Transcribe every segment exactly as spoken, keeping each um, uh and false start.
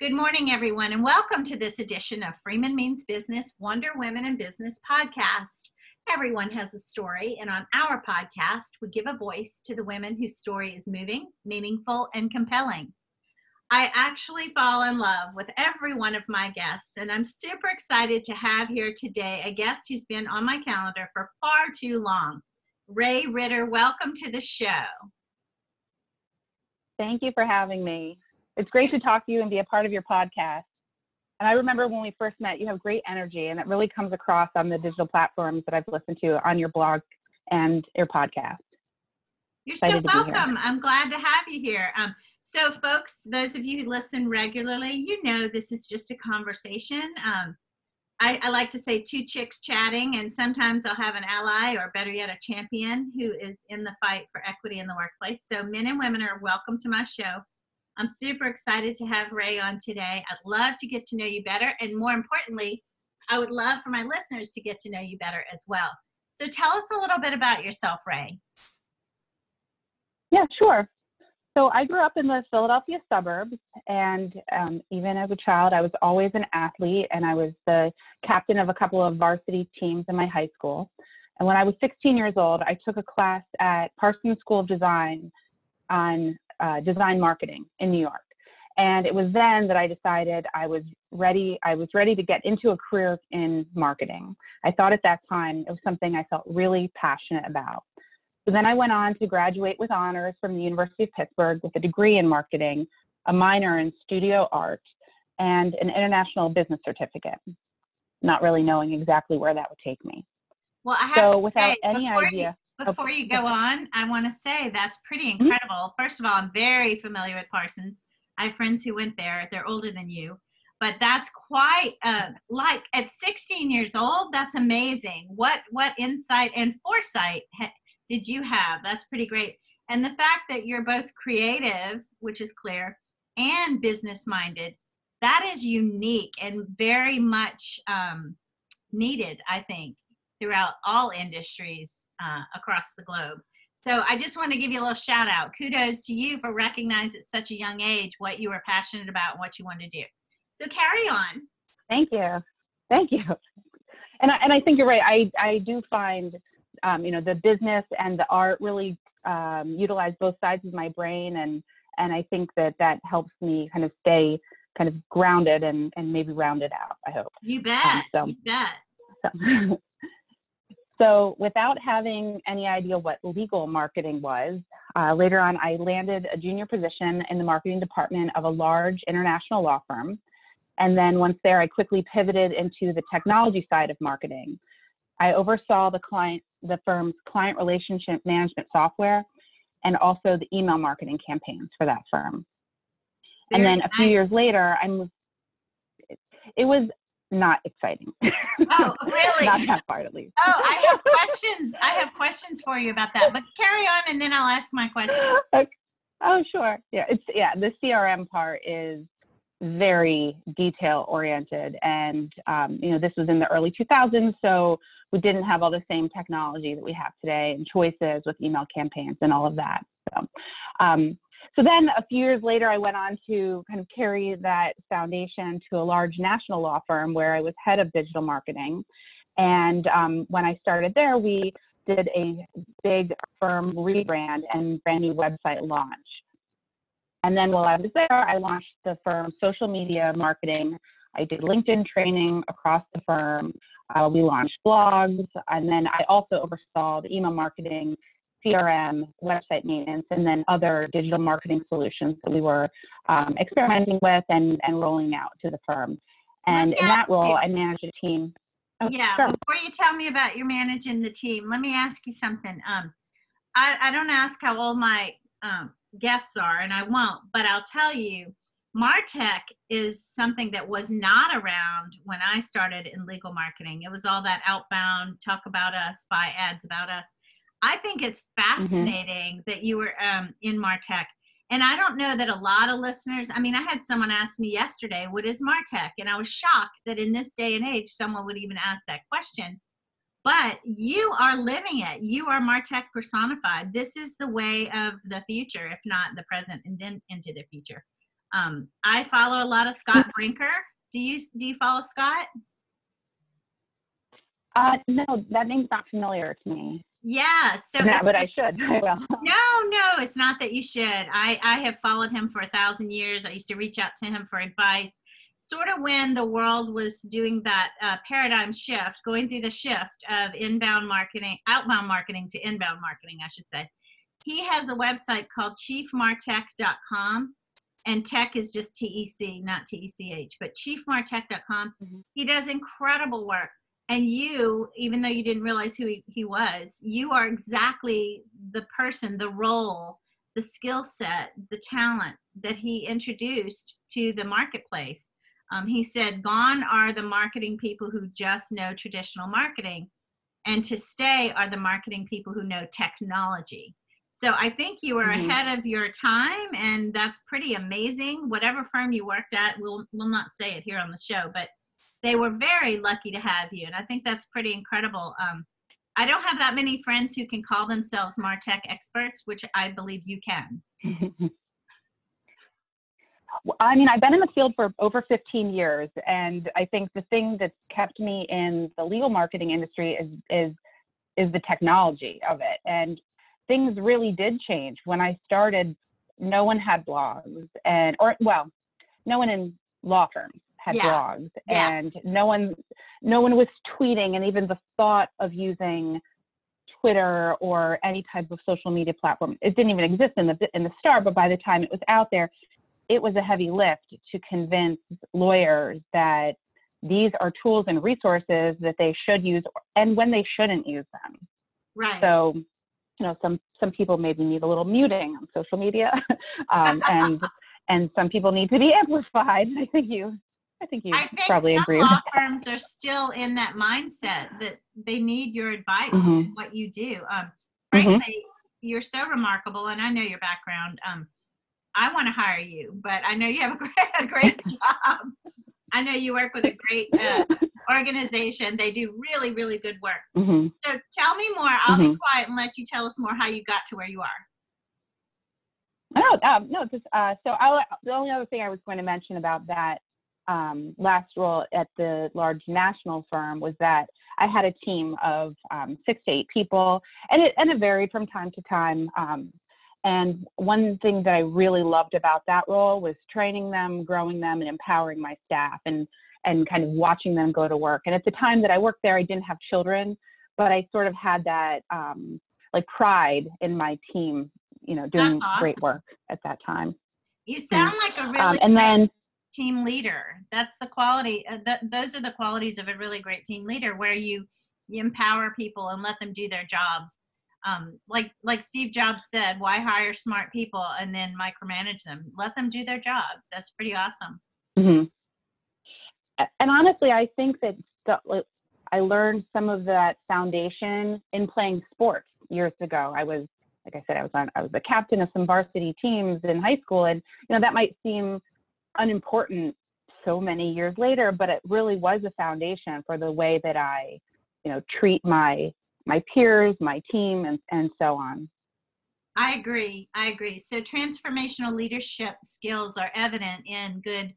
Good morning, everyone, and welcome to this edition of Freeman Means Business, Wonder Women in Business podcast. Everyone has a story, and on our podcast, we give a voice to the women whose story is moving, meaningful, and compelling. I actually fall in love with every one of my guests, and I'm super excited to have here today a guest who's been on my calendar for far too long. Ray Ritter, welcome to the show. Thank you for having me. It's great to talk to you and be a part of your podcast. And I remember when we first met, you have great energy, and it really comes across on the digital platforms that I've listened to on your blog and your podcast. You're so welcome. I'm glad to have you here. Um, so folks, those of you who listen regularly, you know this is just a conversation. Um, I, I like to say two chicks chatting, and sometimes I'll have an ally, or better yet, a champion who is in the fight for equity in the workplace. So men and women are welcome to my show. I'm super excited to have Ray on today. I'd love to get to know you better. And more importantly, I would love for my listeners to get to know you better as well. So tell us a little bit about yourself, Ray. Yeah, sure. So I grew up in the Philadelphia suburbs. And um, even as a child, I was always an athlete. And I was the captain of a couple of varsity teams in my high school. And when I was sixteen years old, I took a class at Parsons School of Design on Uh, design marketing in New York. And it was then that I decided I was ready, I was ready to get into a career in marketing. I thought at that time it was something I felt really passionate about. So then I went on to graduate with honors from the University of Pittsburgh with a degree in marketing, a minor in studio art, and an international business certificate, not really knowing exactly where that would take me. Well, I have so without say, any idea. You- Before you go on, I want to say that's pretty incredible. First of all, I'm very familiar with Parsons. I have friends who went there. They're older than you. But that's quite, uh, like, at sixteen years old, that's amazing. What what insight and foresight ha- did you have? That's pretty great. And the fact that you're both creative, which is clear, and business-minded, that is unique and very much um, needed, I think, throughout all industries. Uh, across the globe. So I just want to give you a little shout out. Kudos to you for recognizing at such a young age what you were passionate about and what you wanted to do. So carry on. Thank you. Thank you. And I, and I think you're right. I, I do find, um, you know, the business and the art really um, utilize both sides of my brain. And, and I think that that helps me kind of stay kind of grounded and, and maybe rounded out, I hope. You bet. Um, so, you bet. So. So without having any idea what legal marketing was, uh, later on I landed a junior position in the marketing department of a large international law firm. And then once there, I quickly pivoted into the technology side of marketing. I oversaw the client, the firm's client relationship management software and also the email marketing campaigns for that firm. Very and then nice. A few years later, I moved, it was not exciting. Oh, really? Not that part, at least. Oh, I have questions. I have questions for you about that, but carry on and then I'll ask my question. Okay. Oh, sure. Yeah, it's yeah, the C R M part is very detail oriented and um, you know, this was in the early two thousands, so we didn't have all the same technology that we have today and choices with email campaigns and all of that. So um So then a few years later, I went on to kind of carry that foundation to a large national law firm where I was head of digital marketing. And um, when I started there, we did a big firm rebrand and brand new website launch. And then while I was there, I launched the firm's social media marketing. I did LinkedIn training across the firm. Uh, we launched blogs. And then I also oversaw the email marketing, C R M, website maintenance, and then other digital marketing solutions that we were um, experimenting with and, and rolling out to the firm. And in that role, you. I managed a team. Oh, yeah, sure. Before you tell me about your managing the team, let me ask you something. Um, I, I don't ask how old my um, guests are, and I won't, but I'll tell you, MarTech is something that was not around when I started in legal marketing. It was all that outbound, talk about us, buy ads about us. I think it's fascinating mm-hmm. that you were um, in MarTech. And I don't know that a lot of listeners, I mean, I had someone ask me yesterday, what is MarTech? And I was shocked that in this day and age, someone would even ask that question. But you are living it. You are MarTech personified. This is the way of the future, if not the present, and then into the future. Um, I follow a lot of Scott Brinker. Do you, do you follow Scott? Uh, no, that name's not familiar to me. Yeah. So yeah, but I should. I will. No, no, it's not that you should. I, I have followed him for a thousand years. I used to reach out to him for advice. Sort of when the world was doing that uh, paradigm shift, going through the shift of inbound marketing, outbound marketing to inbound marketing, I should say. He has a website called chief martech dot com, and tech is just T E C, not T E C H, but chief martech dot com. Mm-hmm. He does incredible work. And you, even though you didn't realize who he, he was, you are exactly the person, the role, the skill set, the talent that he introduced to the marketplace. Um, he said, gone are the marketing people who just know traditional marketing, and to stay are the marketing people who know technology. So I think you were mm-hmm. ahead of your time, and that's pretty amazing. Whatever firm you worked at, we'll, we'll not say it here on the show, but they were very lucky to have you, and I think that's pretty incredible. Um, I don't have that many friends who can call themselves MarTech experts, which I believe you can. Well, I mean, I've been in the field for over fifteen years, and I think the thing that's kept me in the legal marketing industry is is is the technology of it. And things really did change. When I started, no one had blogs, and or well, no one in law firms had yeah. blogs, and yeah. no one no one was tweeting, and even the thought of using Twitter or any type of social media platform, it didn't even exist in the in the start. But by the time it was out there, it was a heavy lift to convince lawyers that these are tools and resources that they should use, and when they shouldn't use them. Right. So, you know, some some people maybe need a little muting on social media, um, and and some people need to be amplified. I think you. I think you I think probably agree. Law firms are still in that mindset that they need your advice mm-hmm. and what you do. Um, frankly, mm-hmm. you're so remarkable, and I know your background. Um, I want to hire you, but I know you have a great, a great job. I know you work with a great uh, organization. They do really, really good work. Mm-hmm. So tell me more. I'll mm-hmm. be quiet and let you tell us more how you got to where you are. Oh, um, no, just, uh, so I'll, the only other thing I was going to mention about that Um, last role at the large national firm was that I had a team of um, six to eight people, and it, and it varied from time to time. Um, and one thing that I really loved about that role was training them, growing them, and empowering my staff, and, and kind of watching them go to work. And at the time that I worked there, I didn't have children, but I sort of had that um, like pride in my team, you know, doing That's awesome. Great work at that time. You sound like a really um, and then. team leader. That's the quality. Uh, th- those are the qualities of a really great team leader, where you, you empower people and let them do their jobs. Um, like, like Steve Jobs said, why hire smart people and then micromanage them? Let them do their jobs. That's pretty awesome. Mm-hmm. And honestly, I think that the, I learned some of that foundation in playing sports years ago. I was, like I said, I was on, I was the captain of some varsity teams in high school. And, you know, that might seem unimportant so many years later, but it really was a foundation for the way that I, you know, treat my my peers, my team, and, and so on. I agree. I agree. So transformational leadership skills are evident in good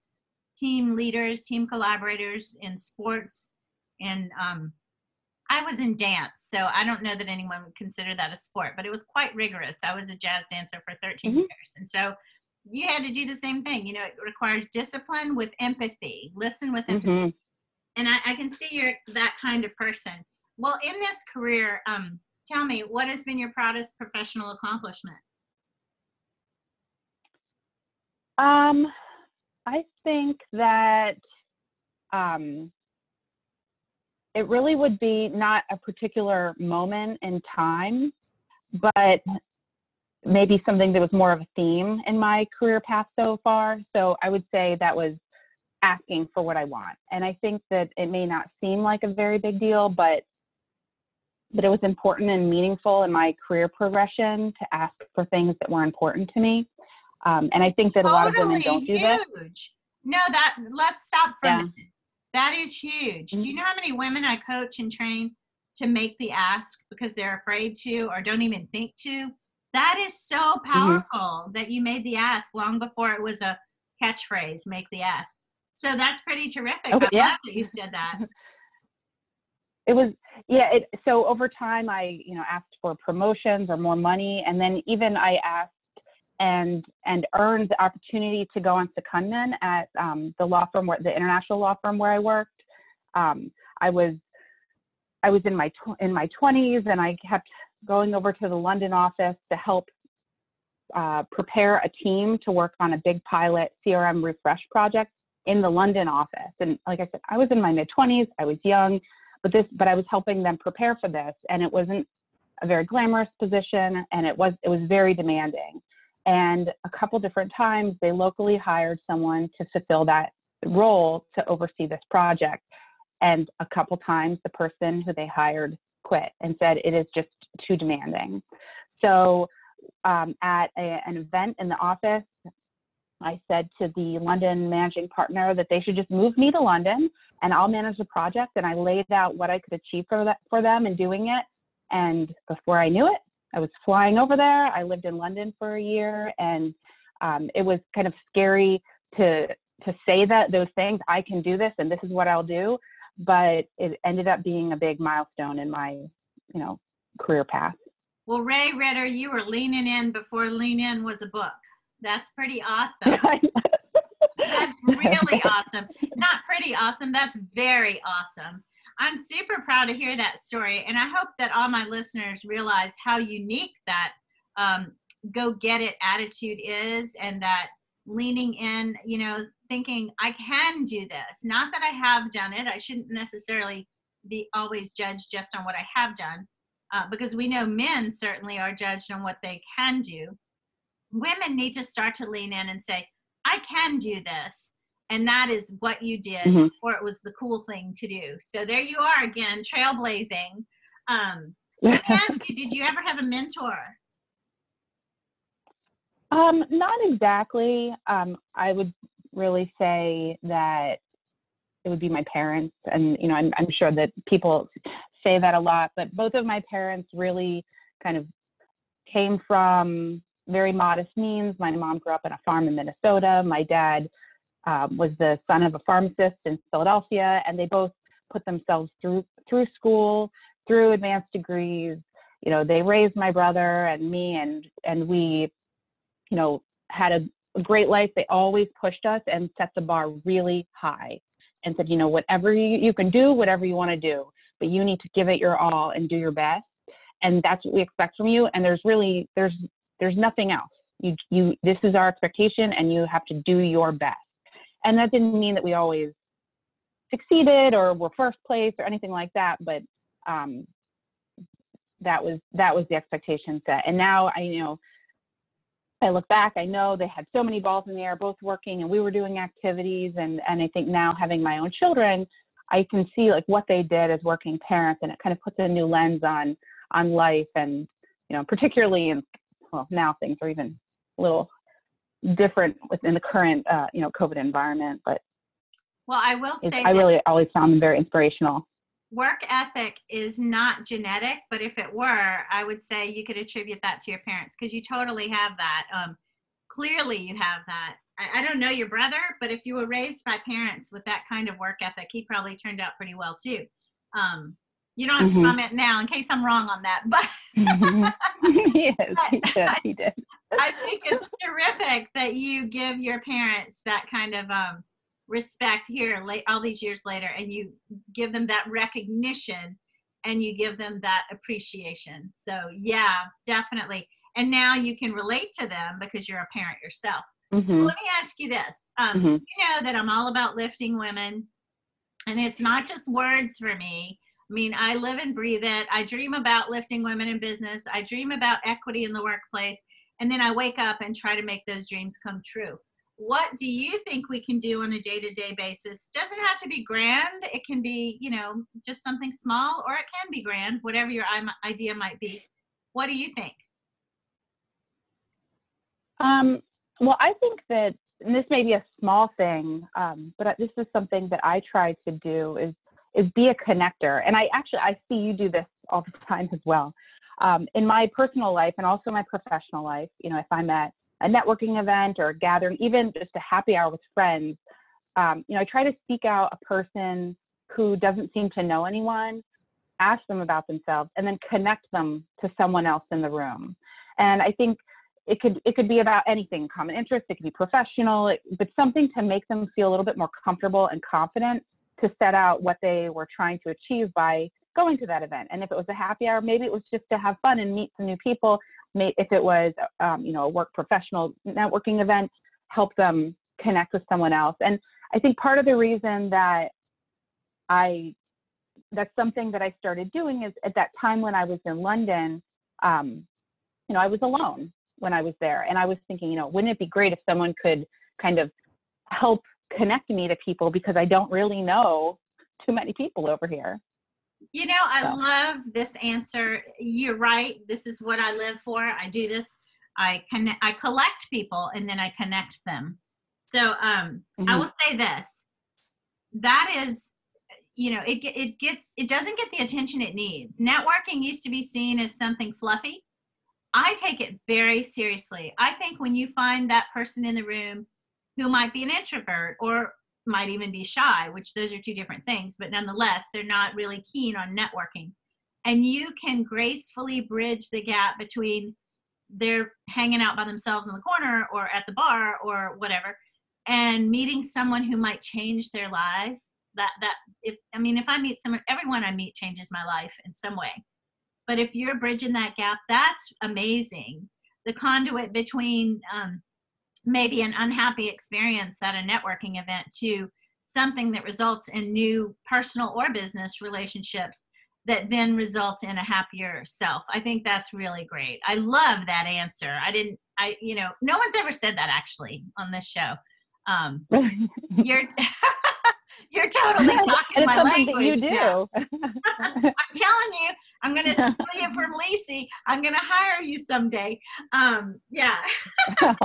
team leaders, team collaborators in sports. And um, I was in dance, so I don't know that anyone would consider that a sport, but it was quite rigorous. I was a jazz dancer for thirteen mm-hmm. years. And so you had to do the same thing. You know, it requires discipline with empathy. Listen with empathy. Mm-hmm. And I, I can see you're that kind of person. Well, in this career, um, tell me, what has been your proudest professional accomplishment? Um, I think that um, it really would be not a particular moment in time, but maybe something that was more of a theme in my career path so far. So I would say that was asking for what I want. And I think that it may not seem like a very big deal, but but it was important and meaningful in my career progression to ask for things that were important to me. Um, and I think that totally a lot of women don't do huge. This. No, that let's stop for yeah. a minute. That is huge. Mm-hmm. Do you know how many women I coach and train to make the ask because they're afraid to or don't even think to? That is so powerful mm-hmm. that you made the ask long before it was a, catchphrase, make the ask. So that's pretty terrific. Oh, I yeah. love that you said that. It was, yeah. It, so over time, I, you know, asked for promotions or more money. And then even I asked and and earned the opportunity to go on secondment at um, the law firm, where, the international law firm where I worked. Um, I was I was in my tw- in my twenties, and I kept going over to the London office to help uh, prepare a team to work on a big pilot C R M refresh project in the London office. And like I said, I was in my mid-twenties, I was young, but this, but I was helping them prepare for this, and it wasn't a very glamorous position, and it was it was very demanding. And a couple different times, they locally hired someone to fulfill that role to oversee this project. And a couple times, the person who they hired quit and said, it is just too demanding. So um, at a, an event in the office, I said to the London managing partner that they should just move me to London and I'll manage the project. And I laid out what I could achieve for, that, for them in doing it. And before I knew it, I was flying over there. I lived in London for a year, and um, it was kind of scary to to say that those things, I can do this and this is what I'll do. But it ended up being a big milestone in my, you know, career path. Well, Ray Ritter, you were leaning in before Lean In was a book. That's pretty awesome. That's really awesome. Not pretty awesome. That's very awesome. I'm super proud to hear that story, and I hope that all my listeners realize how unique that um, go-get-it attitude is, and that leaning in, you know, thinking, I can do this. Not that I have done it. I shouldn't necessarily be always judged just on what I have done, uh, because we know men certainly are judged on what they can do. Women need to start to lean in and say, I can do this. And that is what you did, mm-hmm. or it was the cool thing to do. So there you are again, trailblazing. Um, let me ask you, did you ever have a mentor? Um, not exactly. Um, I would really say that it would be my parents. And, you know, I'm, I'm sure that people say that a lot, but both of my parents really kind of came from very modest means. My mom grew up on a farm in Minnesota. My dad Um, was the son of a pharmacist in Philadelphia, and they both put themselves through through school, through advanced degrees. You know, they raised my brother and me, and and we, you know, had a, a great life. They always pushed us and set the bar really high, and said, you know, whatever you, you can do, whatever you want to do, but you need to give it your all and do your best, and that's what we expect from you. And there's really there's there's nothing else. You you this is our expectation, and you have to do your best. And that didn't mean that we always succeeded or were first place or anything like that, but um, that was that was the expectation set. And now I, you know, I look back, I know they had so many balls in the air, both working, and we were doing activities. And and I think now, having my own children, I can see like what they did as working parents, and it kind of puts a new lens on on life. And you know, particularly in, well, now things are even a little different within the current, uh, you know, COVID environment. But well, I will say, I really always found them very inspirational. Work ethic is not genetic, but if it were, I would say you could attribute that to your parents, because you totally have that. Um, clearly, you have that. I, I don't know your brother, but if you were raised by parents with that kind of work ethic, he probably turned out pretty well too. Um, you don't have mm-hmm. to comment now in case I'm wrong on that, but yes, he did. He did. I think it's terrific that you give your parents that kind of um, respect here late, all these years later, and you give them that recognition, and you give them that appreciation. So yeah, definitely. And now you can relate to them because you're a parent yourself. Mm-hmm. Well, let me ask you this. Um, mm-hmm. You know that I'm all about lifting women, and it's not just words for me. I mean, I live and breathe it. I dream about lifting women in business. I dream about equity in the workplace. And then I wake up and try to make those dreams come true. What do you think we can do on a day-to-day basis? Doesn't have to be grand. It can be, you know, just something small, or it can be grand, whatever your idea might be. What do you think? Um, well, I think that, and this may be a small thing, um, but this is something that I try to do is, is be a connector. And I actually, I see you do this all the time as well. Um, in my personal life and also my professional life, you know, if I'm at a networking event or a gathering, even just a happy hour with friends, um, you know, I try to seek out a person who doesn't seem to know anyone, ask them about themselves, and then connect them to someone else in the room. And I think it could it could be about anything, common interest, it could be professional, it, but something to make them feel a little bit more comfortable and confident to set out what they were trying to achieve by going to that event. And if it was a happy hour, maybe it was just to have fun and meet some new people. If it was, um, you know, a work professional networking event, help them connect with someone else. And I think part of the reason that I, that's something that I started doing is at that time when I was in London, um, you know, I was alone when I was there. And I was thinking, you know, wouldn't it be great if someone could kind of help connect me to people, because I don't really know too many people over here. You know, I so. love this answer. You're right. This is what I live for. I do this. I connect, I collect people and then I connect them. So um, mm-hmm. I will say this, that is, you know, it, it gets, it doesn't get the attention it needs. Networking used to be seen as something fluffy. I take it very seriously. I think when you find that person in the room who might be an introvert or might even be shy, which those are two different things, but nonetheless, they're not really keen on networking. And you can gracefully bridge the gap between they're hanging out by themselves in the corner or at the bar or whatever, and meeting someone who might change their life. That, that, if, I mean, if I meet someone, everyone I meet changes my life in some way. But if you're bridging that gap, that's amazing. The conduit between, um, maybe an unhappy experience at a networking event to something that results in new personal or business relationships that then result in a happier self. I think that's really great. I love that answer. I didn't, I, you know, no one's ever said that actually on this show. Um, you're, you're totally talking my language. You do. I'm telling you, I'm going to steal you from Lisi. I'm going to hire you someday. Um, yeah. Watch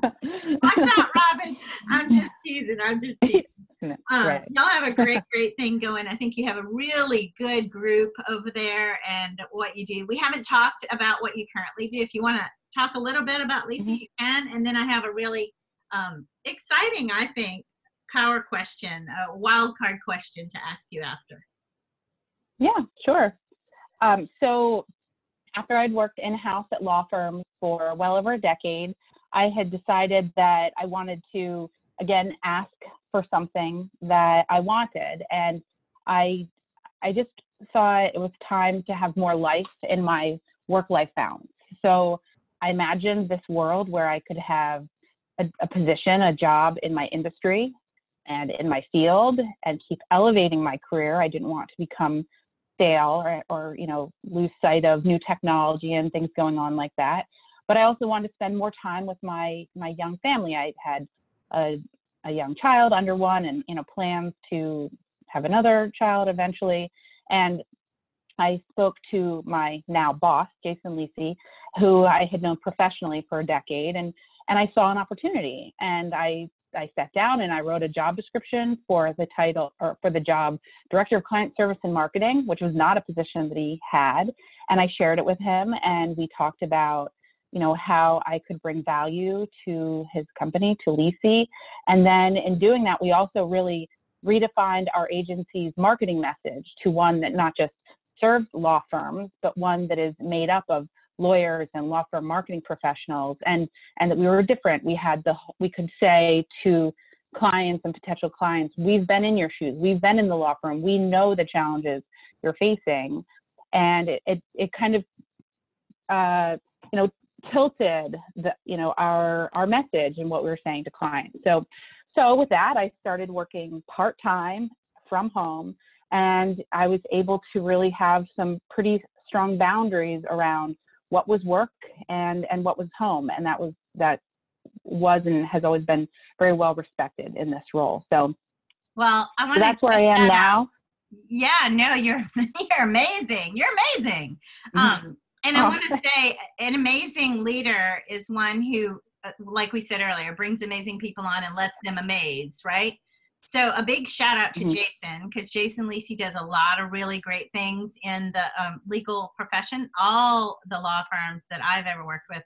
out, Robin. I'm just teasing. I'm just teasing. Um, right. Y'all have a great, great thing going. I think you have a really good group over there and what you do. We haven't talked about what you currently do. If you want to talk a little bit about Lisi, mm-hmm. you can. And then I have a really um, exciting, I think, power question, a wild card question to ask you after. Yeah, sure. Um, so after I'd worked in-house at law firms for well over a decade, I had decided that I wanted to, again, ask for something that I wanted. And I, I just thought it was time to have more life in my work-life balance. So I imagined this world where I could have a, a position, a job in my industry and in my field and keep elevating my career. I didn't want to become stale or, or, you know, lose sight of new technology and things going on like that. But I also wanted to spend more time with my my young family. I had a, a young child, under one, and, you know, plans to have another child eventually. And I spoke to my now boss, Jason Lisi, who I had known professionally for a decade, and, and I saw an opportunity. And I I sat down and I wrote a job description for the title or for the job director of client service and marketing, which was not a position that he had. And I shared it with him. And we talked about, you know, how I could bring value to his company, to Lisi. And then in doing that, we also really redefined our agency's marketing message to one that not just serves law firms, but one that is made up of lawyers and law firm marketing professionals, and and that we were different. We had the we could say to clients and potential clients, we've been in your shoes, we've been in the law firm, we know the challenges you're facing. And it it, it kind of uh, you know tilted the you know our our message and what we were saying to clients. So so with that, I started working part time from home, and I was able to really have some pretty strong boundaries around what was work and, and what was home. And that was, that was, and has always been very well respected in this role. So, well, I want so that's to where I am now. Out. Yeah, no, you're, you're amazing. You're amazing. Mm-hmm. Um, and I oh. want to say an amazing leader is one who, like we said earlier, brings amazing people on and lets them amaze, right? So a big shout out to mm-hmm. Jason, because Jason Lisi does a lot of really great things in the um, legal profession. All the law firms that I've ever worked with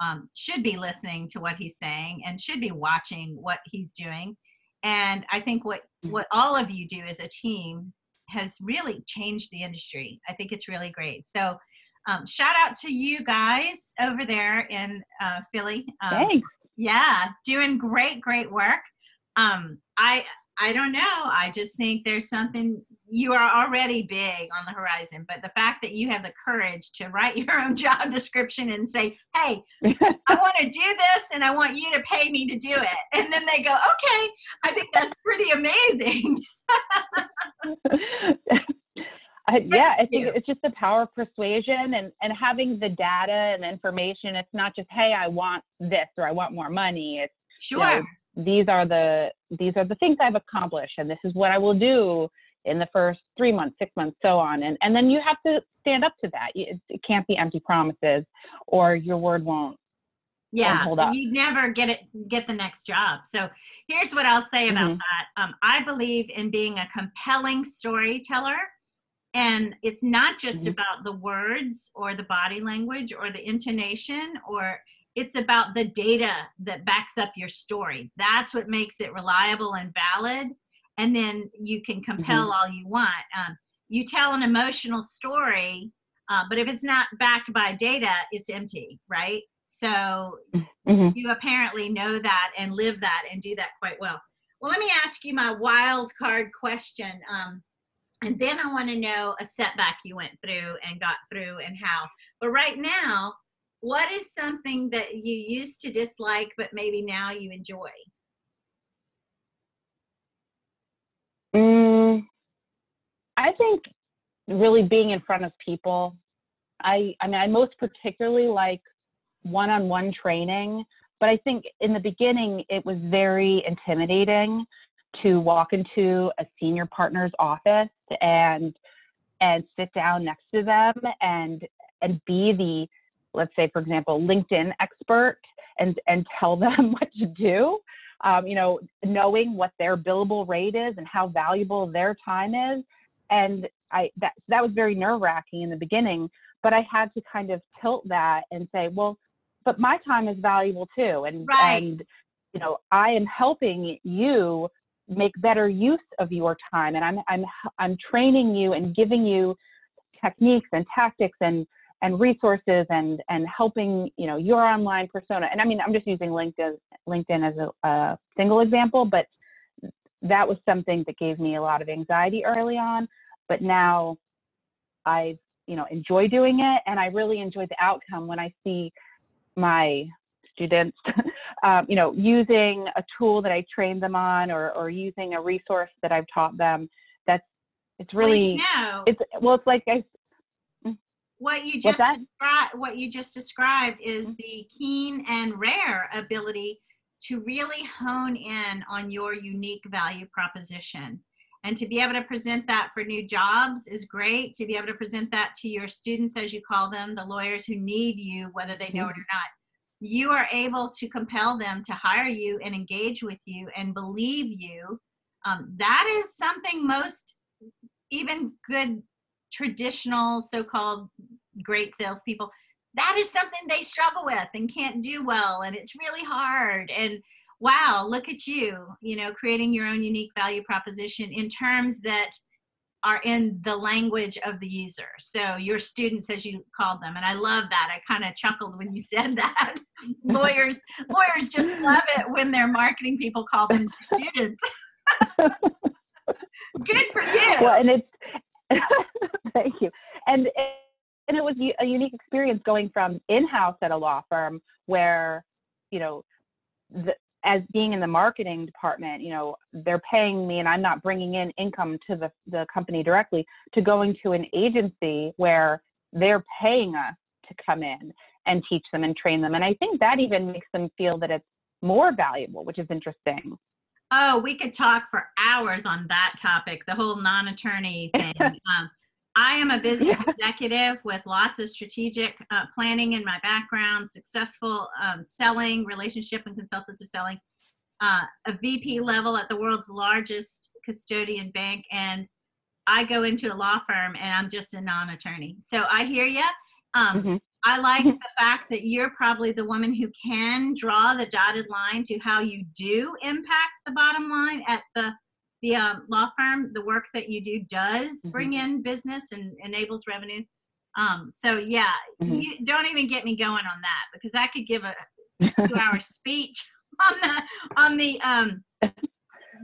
um, should be listening to what he's saying and should be watching what he's doing. And I think what, what all of you do as a team has really changed the industry. I think it's really great. So um, shout out to you guys over there in uh, Philly. Um, Thanks. Yeah, doing great, great work. Um, I I don't know. I just think there's something, you are already big on the horizon, but the fact that you have the courage to write your own job description and say, hey, I want to do this and I want you to pay me to do it. And then they go, okay, I think that's pretty amazing. uh, yeah, I think it's just the power of persuasion and, and having the data and information. It's not just, hey, I want this or I want more money. It's sure. You know, these are the these are the things I've accomplished, and this is what I will do in the first three months, six months, so on. And and then you have to stand up to that. It, it can't be empty promises, or your word won't. Yeah, won't hold up. You never get it. Get the next job. So here's what I'll say about mm-hmm. that. Um, I believe in being a compelling storyteller, and it's not just mm-hmm. about the words or the body language or the intonation or. It's about the data that backs up your story. That's what makes it reliable and valid. And then you can compel mm-hmm. all you want. Um, you tell an emotional story, uh, but if it's not backed by data, it's empty, right? So mm-hmm. you apparently know that and live that and do that quite well. Well, let me ask you my wild card question. Um, and then I want to know a setback you went through and got through and how. But right now, what is something that you used to dislike, but maybe now you enjoy? Mm, I think really being in front of people. I, I mean, I most particularly like one-on-one training, but I think in the beginning, it was very intimidating to walk into a senior partner's office and, and sit down next to them and, and be the, let's say, for example, LinkedIn expert and, and tell them what to do, um, you know, knowing what their billable rate is and how valuable their time is. And I that that was very nerve-wracking in the beginning, but I had to kind of tilt that and say, well, but my time is valuable too. And, right. and you know, I am helping you make better use of your time. And I'm, I'm, I'm training you and giving you techniques and tactics and and resources and, and helping, you know, your online persona. And I mean, I'm just using LinkedIn, LinkedIn as a, a single example, but that was something that gave me a lot of anxiety early on. But now I, you know, enjoy doing it. And I really enjoy the outcome when I see my students, um, you know, using a tool that I trained them on or, or using a resource that I've taught them. That's, it's really, well, you know. it's, well, it's like, I, What you just described, what you just described is the keen and rare ability to really hone in on your unique value proposition. And to be able to present that for new jobs is great. To be able to present that to your students, as you call them, the lawyers who need you, whether they know it or not. You are able to compel them to hire you and engage with you and believe you. Um, that is something most even good traditional so-called great salespeople, that is something they struggle with and can't do well, and it's really hard. And wow, look at you, you know, creating your own unique value proposition in terms that are in the language of the user. So your students, as you called them, and I love that. I kind of chuckled when you said that. lawyers, lawyers just love it when their marketing people call them their students. Good for you. Well, and it's thank you. And it, and it was a unique experience going from in-house at a law firm where, you know, the, as being in the marketing department, you know, they're paying me and I'm not bringing in income to the, the company directly, to going to an agency where they're paying us to come in and teach them and train them. And I think that even makes them feel that it's more valuable, which is interesting. Oh, we could talk for hours on that topic, the whole non-attorney thing. um, I am a business yeah. executive with lots of strategic uh, planning in my background, successful um, selling, relationship and consultative selling, uh, a V P level at the world's largest custodian bank, and I go into a law firm and I'm just a non-attorney. So I hear you. Um, mm-hmm. I like the fact that you're probably the woman who can draw the dotted line to how you do impact the bottom line at the, the uh, law firm. The work that you do does bring mm-hmm. in business and enables revenue. Um, so yeah, mm-hmm. you don't even get me going on that, because I could give a two hour speech on the, on the, um,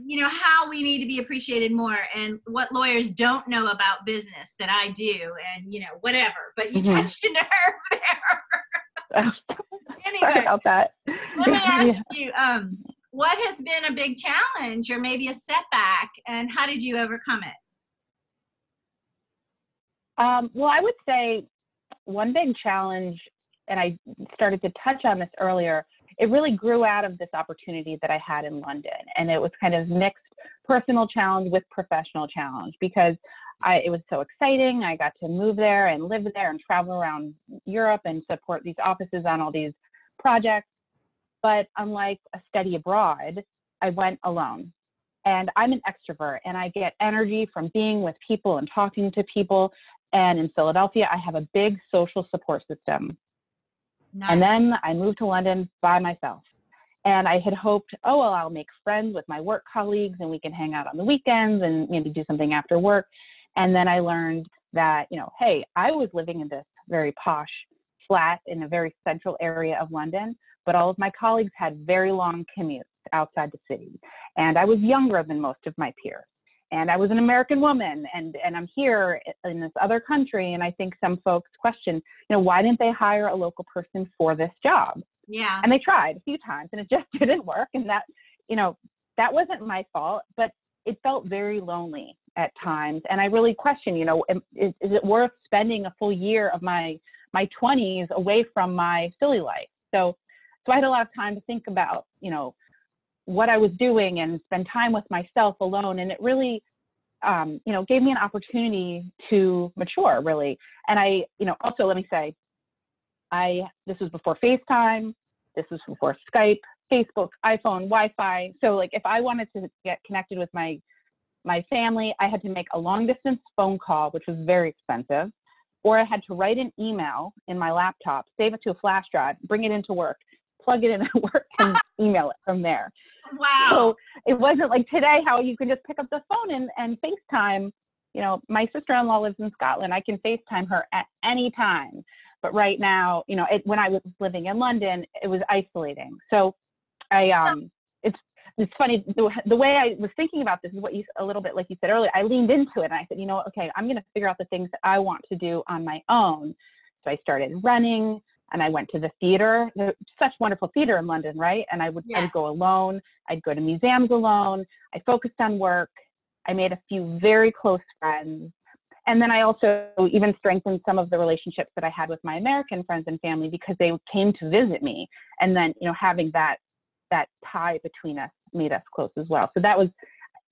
you know, how we need to be appreciated more and what lawyers don't know about business that I do, and, you know, whatever, but you mm-hmm. touched a nerve there. Anyway, sorry about that. Let me ask yeah. you, um, what has been a big challenge or maybe a setback, and how did you overcome it? Um, well, I would say one big challenge, and I started to touch on this earlier, it really grew out of this opportunity that I had in London. And it was kind of mixed personal challenge with professional challenge, because I, it was so exciting. I got to move there and live there and travel around Europe and support these offices on all these projects. But unlike a study abroad, I went alone. And I'm an extrovert, and I get energy from being with people and talking to people. And in Philadelphia, I have a big social support system. Nice. And then I moved to London by myself, and I had hoped, oh, well, I'll make friends with my work colleagues and we can hang out on the weekends and maybe do something after work. And then I learned that, you know, hey, I was living in this very posh flat in a very central area of London, but all of my colleagues had very long commutes outside the city. And I was younger than most of my peers. And I was an American woman, and, and I'm here in this other country. And I think some folks question, you know, why didn't they hire a local person for this job? Yeah. And they tried a few times, and it just didn't work. And that, you know, that wasn't my fault, but it felt very lonely at times. And I really questioned, you know, is, is it worth spending a full year of my, my twenties away from my Philly life? So, so I had a lot of time to think about, you know, what I was doing and spend time with myself alone. And it really, um, you know, gave me an opportunity to mature, really. And I, you know, also let me say, I, this was before FaceTime, this was before Skype, Facebook, iPhone, Wi-Fi. So like, if I wanted to get connected with my, my family, I had to make a long distance phone call, which was very expensive, or I had to write an email in my laptop, save it to a flash drive, bring it into work, plug it in at work, and email it from there. Wow. So it wasn't like today how you can just pick up the phone and, and FaceTime. You know, my sister-in-law lives in Scotland. I can FaceTime her at any time. But right now, you know, it, when I was living in London, it was isolating. So I, um, it's, it's funny, the, the way I was thinking about this is what you, a little bit like you said earlier, I leaned into it and I said, you know, okay, I'm going to figure out the things that I want to do on my own. So I started running. And I went to the theater, such wonderful theater in London, right? And I would, yeah. I would go alone. I'd go to museums alone. I focused on work. I made a few very close friends. And then I also even strengthened some of the relationships that I had with my American friends and family, because they came to visit me. And then, you know, having that, that tie between us made us close as well. So that was,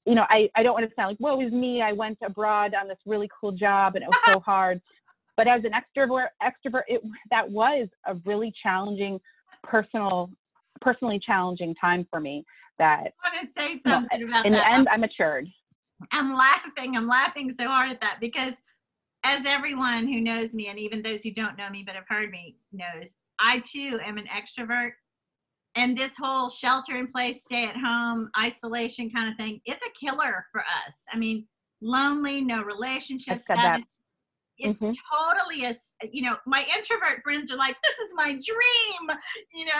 you know, I, I don't want to sound like, whoa, it was me. I went abroad on this really cool job and it was so hard. But as an extrovert, extrovert, it, that was a really challenging, personal, personally challenging time for me. That I want to say something you know, about in that. In the end, I matured. I'm laughing. I'm laughing so hard at that, because as everyone who knows me, and even those who don't know me but have heard me knows, I too am an extrovert. And this whole shelter in place, stay at home, isolation kind of thing, it's a killer for us. I mean, lonely, no relationships. I've said that. That. It's mm-hmm. totally, a, you know, my introvert friends are like, this is my dream, you know,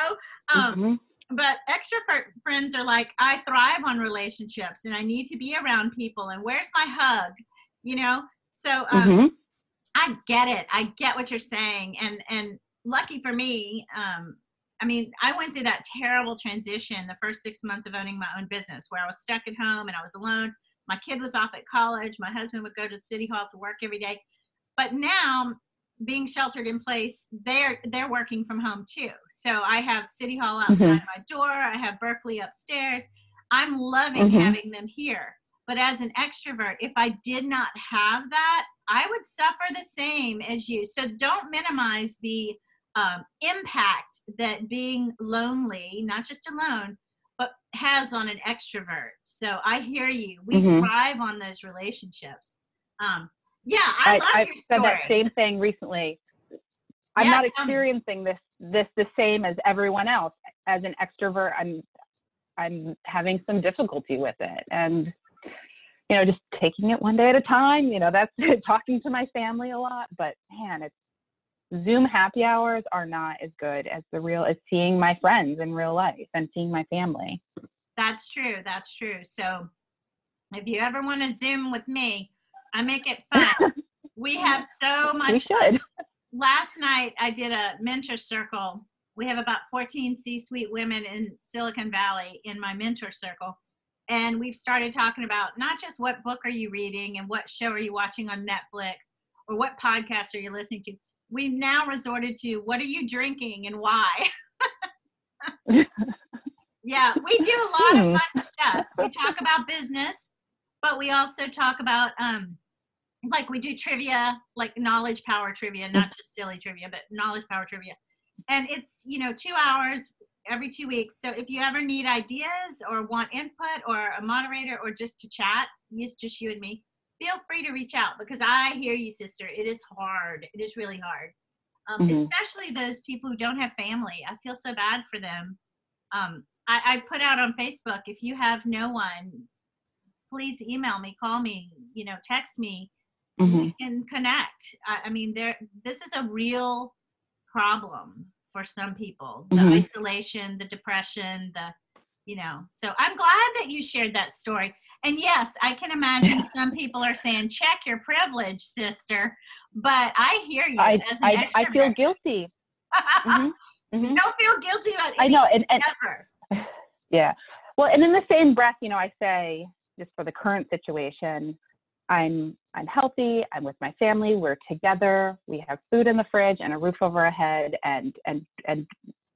um, mm-hmm. but extrovert friends are like, I thrive on relationships and I need to be around people, and where's my hug, you know? So um, mm-hmm. I get it. I get what you're saying. And, and lucky for me, um, I mean, I went through that terrible transition the first six months of owning my own business, where I was stuck at home and I was alone. My kid was off at college. My husband would go to City Hall to work every day. But now, being sheltered in place, they're they're working from home too. So I have City Hall outside mm-hmm. my door. I have Berkeley upstairs. I'm loving mm-hmm. having them here. But as an extrovert, if I did not have that, I would suffer the same as you. So don't minimize the um, impact that being lonely, not just alone, but has on an extrovert. So I hear you. We mm-hmm. thrive on those relationships. Um, Yeah, I, I love your story. I said that same thing recently. I'm yeah, not experiencing this this the same as everyone else. As an extrovert, I'm I'm having some difficulty with it, and you know, just taking it one day at a time. You know, that's talking to my family a lot, but man, it's Zoom happy hours are not as good as the real as seeing my friends in real life and seeing my family. That's true. That's true. So if you ever want to Zoom with me, I make it fun. We have so much. We should. Last night I did a mentor circle. We have about fourteen C-suite women in Silicon Valley in my mentor circle. And we've started talking about not just what book are you reading and what show are you watching on Netflix or what podcast are you listening to. We've now resorted to what are you drinking and why? Yeah, we do a lot of fun stuff. We talk about business, but we also talk about, um, like we do trivia, like knowledge power trivia, not just silly trivia, but knowledge power trivia. And it's, you know, two hours every two weeks. So if you ever need ideas or want input or a moderator or just to chat, it's just you and me, feel free to reach out because I hear you, sister. It is hard. It is really hard. Um, mm-hmm. Especially those people who don't have family. I feel so bad for them. Um, I, I put out on Facebook, if you have no one, please email me, call me, you know, text me, mm-hmm. we can connect. I, I mean, there, this is a real problem for some people, the mm-hmm. isolation, the depression, the, you know, so I'm glad that you shared that story. And yes, I can imagine yeah. some people are saying, check your privilege, sister, but I hear you. I, as an I, I feel guilty. mm-hmm. Mm-hmm. Don't feel guilty about it. I know. And, and ever. Yeah. Well, and in the same breath, you know, I say just for the current situation, I'm, I'm healthy. I'm with my family. We're together. We have food in the fridge and a roof over our head. And, and, and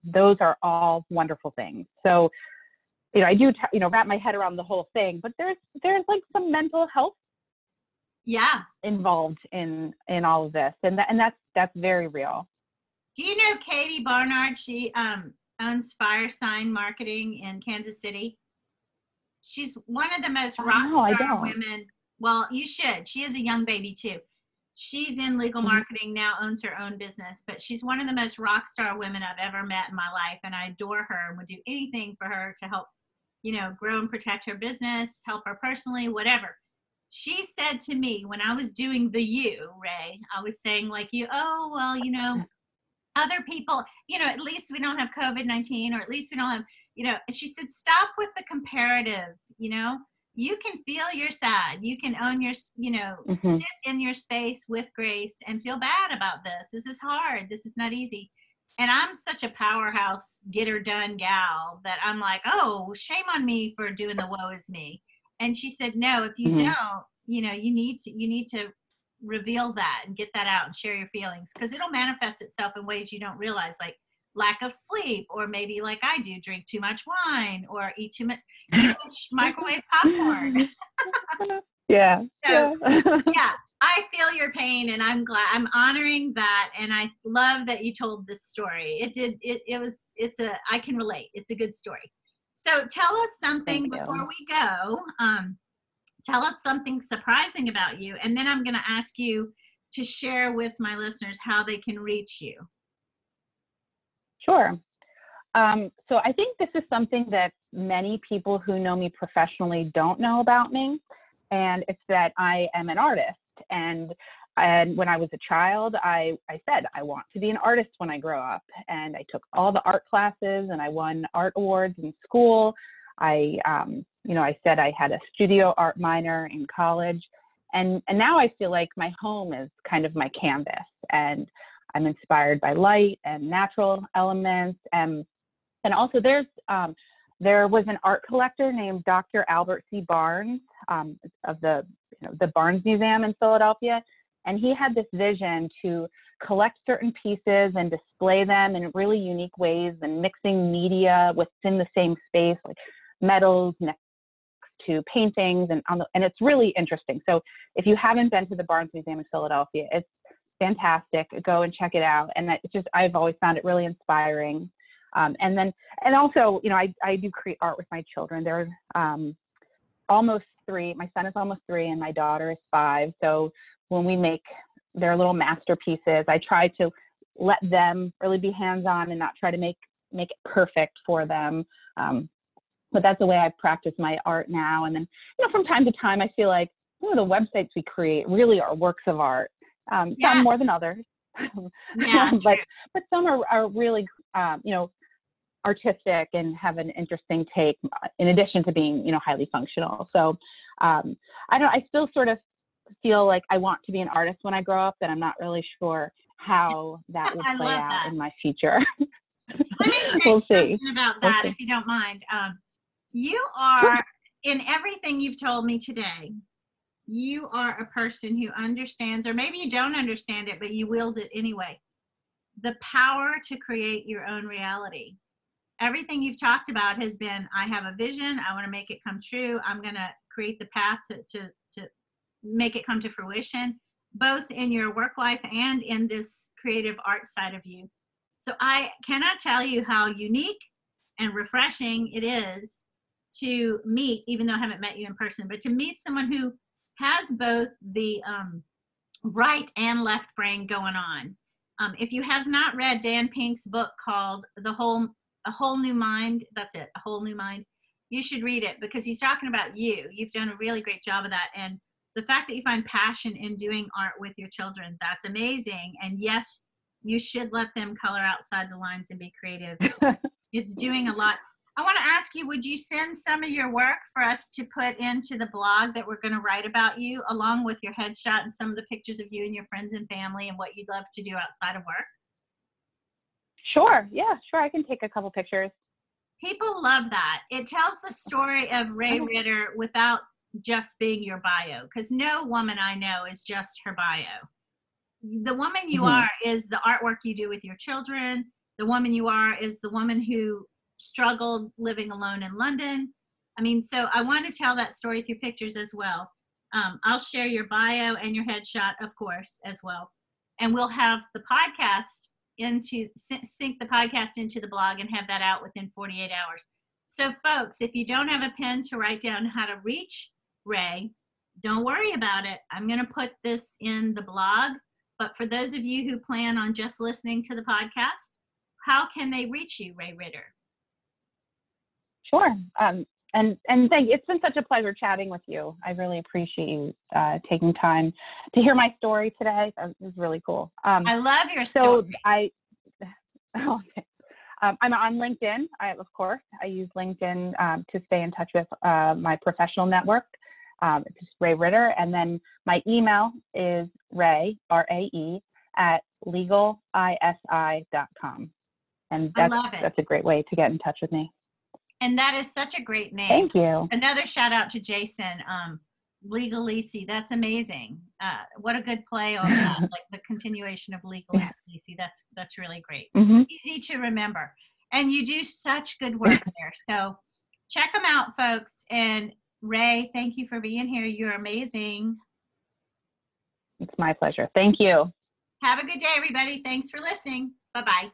those are all wonderful things. So, you know, I do, t- you know, wrap my head around the whole thing, but there's, there's like some mental health yeah, involved in, in all of this. And that, and that's, that's very real. Do you know Katie Barnard? She um, owns Fire Sign Marketing in Kansas City. She's one of the most rock star no, women. Well, you should. She is a young baby too. She's in legal marketing now, owns her own business, but she's one of the most rock star women I've ever met in my life. And I adore her and would do anything for her to help, you know, grow and protect her business, help her personally, whatever. She said to me when I was doing the you, Ray, I was saying like you, oh, well, you know, other people, you know, at least we don't have COVID nineteen or at least we don't have, you know, and she said, stop with the comparative, you know, you can feel your side. You can own your, you know, mm-hmm. sit in your space with grace and feel bad about this. This is hard. This is not easy. And I'm such a powerhouse getter done gal that I'm like, oh, shame on me for doing the woe is me. And she said, no, if you mm-hmm. don't, you know, you need to, you need to reveal that and get that out and share your feelings because it'll manifest itself in ways you don't realize, like lack of sleep, or maybe like I do, drink too much wine or eat too much, too much microwave popcorn. yeah. So, yeah, I feel your pain and I'm glad I'm honoring that. And I love that you told this story. It did. It, it was, it's a, I can relate. It's a good story. So tell us something before we go. Um, Tell us something surprising about you, and then I'm going to ask you to share with my listeners how they can reach you. Sure. Um, so I think this is something that many people who know me professionally don't know about me, and it's that I am an artist. And and when I was a child, I, I said I want to be an artist when I grow up, and I took all the art classes, and I won art awards in school. I, um, you know, I said I had a studio art minor in college, and, and now I feel like my home is kind of my canvas, and I'm inspired by light and natural elements. And, and also there's, um, there was an art collector named Doctor Albert C. Barnes um, of the, you know, the Barnes Museum in Philadelphia. And he had this vision to collect certain pieces and display them in really unique ways and mixing media within the same space, like metals next to paintings, and on the, and it's really interesting. So if you haven't been to the Barnes Museum in Philadelphia, it's fantastic. Go and check it out. And it's just, I've always found it really inspiring. Um, and then, and also, you know, I, I do create art with my children. They're um, almost three. My son is almost three and my daughter is five. So when we make their little masterpieces, I try to let them really be hands-on and not try to make make it perfect for them. Um, but that's the way I practice my art now. And then, you know, from time to time, I feel like, you know, the websites we create really are works of art. Um, yeah. Some more than others. Yeah, but, but some are, are really, um, you know, artistic and have an interesting take in addition to being, you know, highly functional. So um, I don't, I still sort of feel like I want to be an artist when I grow up, and I'm not really sure how that would play out that. in my future. Let me say we'll something see. about that, we'll if you don't mind. Um, you are, in everything you've told me today, you are a person who understands, or maybe you don't understand it, but you willed it anyway, the power to create your own reality. Everything you've talked about has been, I have a vision, I want to make it come true, I'm going to create the path to, to, to make it come to fruition, both in your work life and in this creative art side of you. So I cannot tell you how unique and refreshing it is to meet, even though I haven't met you in person, but to meet someone who has both the um, right and left brain going on. Um, if you have not read Dan Pink's book called The Whole, A Whole New Mind, that's it, A Whole New Mind, you should read it because he's talking about you. You've done a really great job of that. And the fact that you find passion in doing art with your children, that's amazing. And yes, you should let them color outside the lines and be creative. It's doing a lot. I want to ask you, would you send some of your work for us to put into the blog that we're going to write about you, along with your headshot and some of the pictures of you and your friends and family and what you'd love to do outside of work? Sure. Yeah, sure. I can take a couple pictures. People love that. It tells the story of Ray Ritter without just being your bio, because no woman I know is just her bio. The woman you mm-hmm. are is the artwork you do with your children. The woman you are is the woman who struggled living alone in London. I mean, so I want to tell that story through pictures as well. Um, I'll share your bio and your headshot, of course, as well. And we'll have the podcast into, sync the podcast into the blog and have that out within forty-eight hours. So folks, if you don't have a pen to write down how to reach Ray, don't worry about it. I'm going to put this in the blog. But for those of you who plan on just listening to the podcast, how can they reach you, Ray Ritter? Sure. Um, and and thank you. It's been such a pleasure chatting with you. I really appreciate you uh, taking time to hear my story today. It was really cool. Um, I love your story. So I, oh, okay. um, I'm on LinkedIn, I, of course. I use LinkedIn um, to stay in touch with uh, my professional network. Um, it's just Ray Ritter. And then my email is Ray, R A E, at legal isi dot com. And that's, I love it. That's a great way to get in touch with me. And that is such a great name. Thank you. Another shout out to Jason, um, Legal Lisi. That's amazing. Uh, what a good play on that, like the continuation of Legal Lisi. That's, that's really great. Mm-hmm. Easy to remember. And you do such good work there. So check them out, folks. And Ray, thank you for being here. You're amazing. It's my pleasure. Thank you. Have a good day, everybody. Thanks for listening. Bye-bye.